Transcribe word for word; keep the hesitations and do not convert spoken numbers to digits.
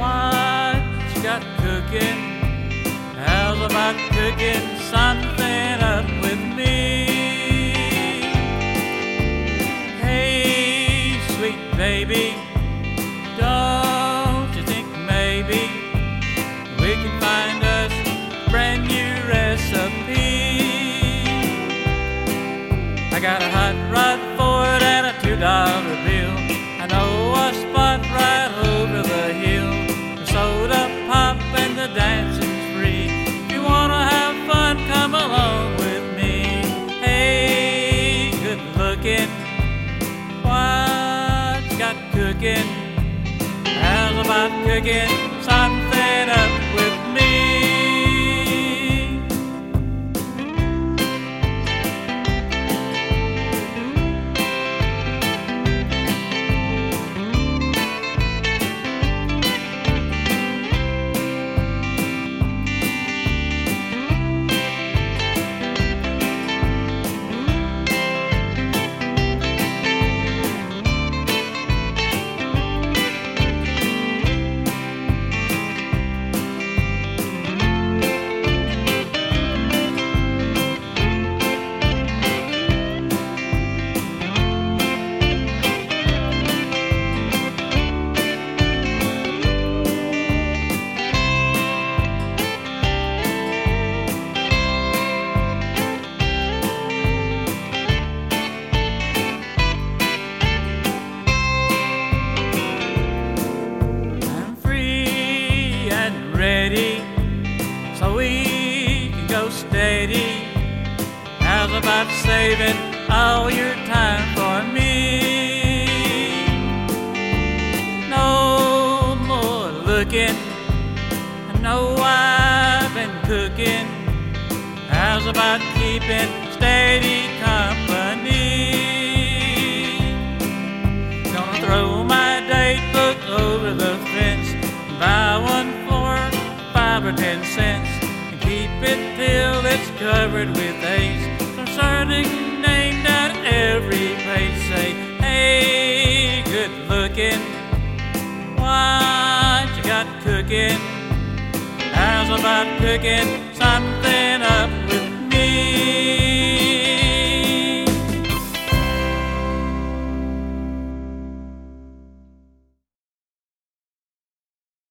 wine she got cooking. How's about cooking something up with me? Hey, sweet baby, don't you think maybe we can find us a brand new recipe? I got a hot rod for it and a two dollar bill. I know a spot right over the hill. The soda pop and the dancing's free. If you wanna have fun, come along with me. Hey, good looking, what you got cooking? How's about cooking something up with me? Ready, so we can go steady. How's about saving all your time for me? No more looking, I know I've been cooking. How's about keeping steady company? Gonna throw my date book over the fence and buy one for ten cents and keep it till it's covered with ace. Some certain name down every page. Say, hey, good looking, what you got cooking? How's about cooking something up with me?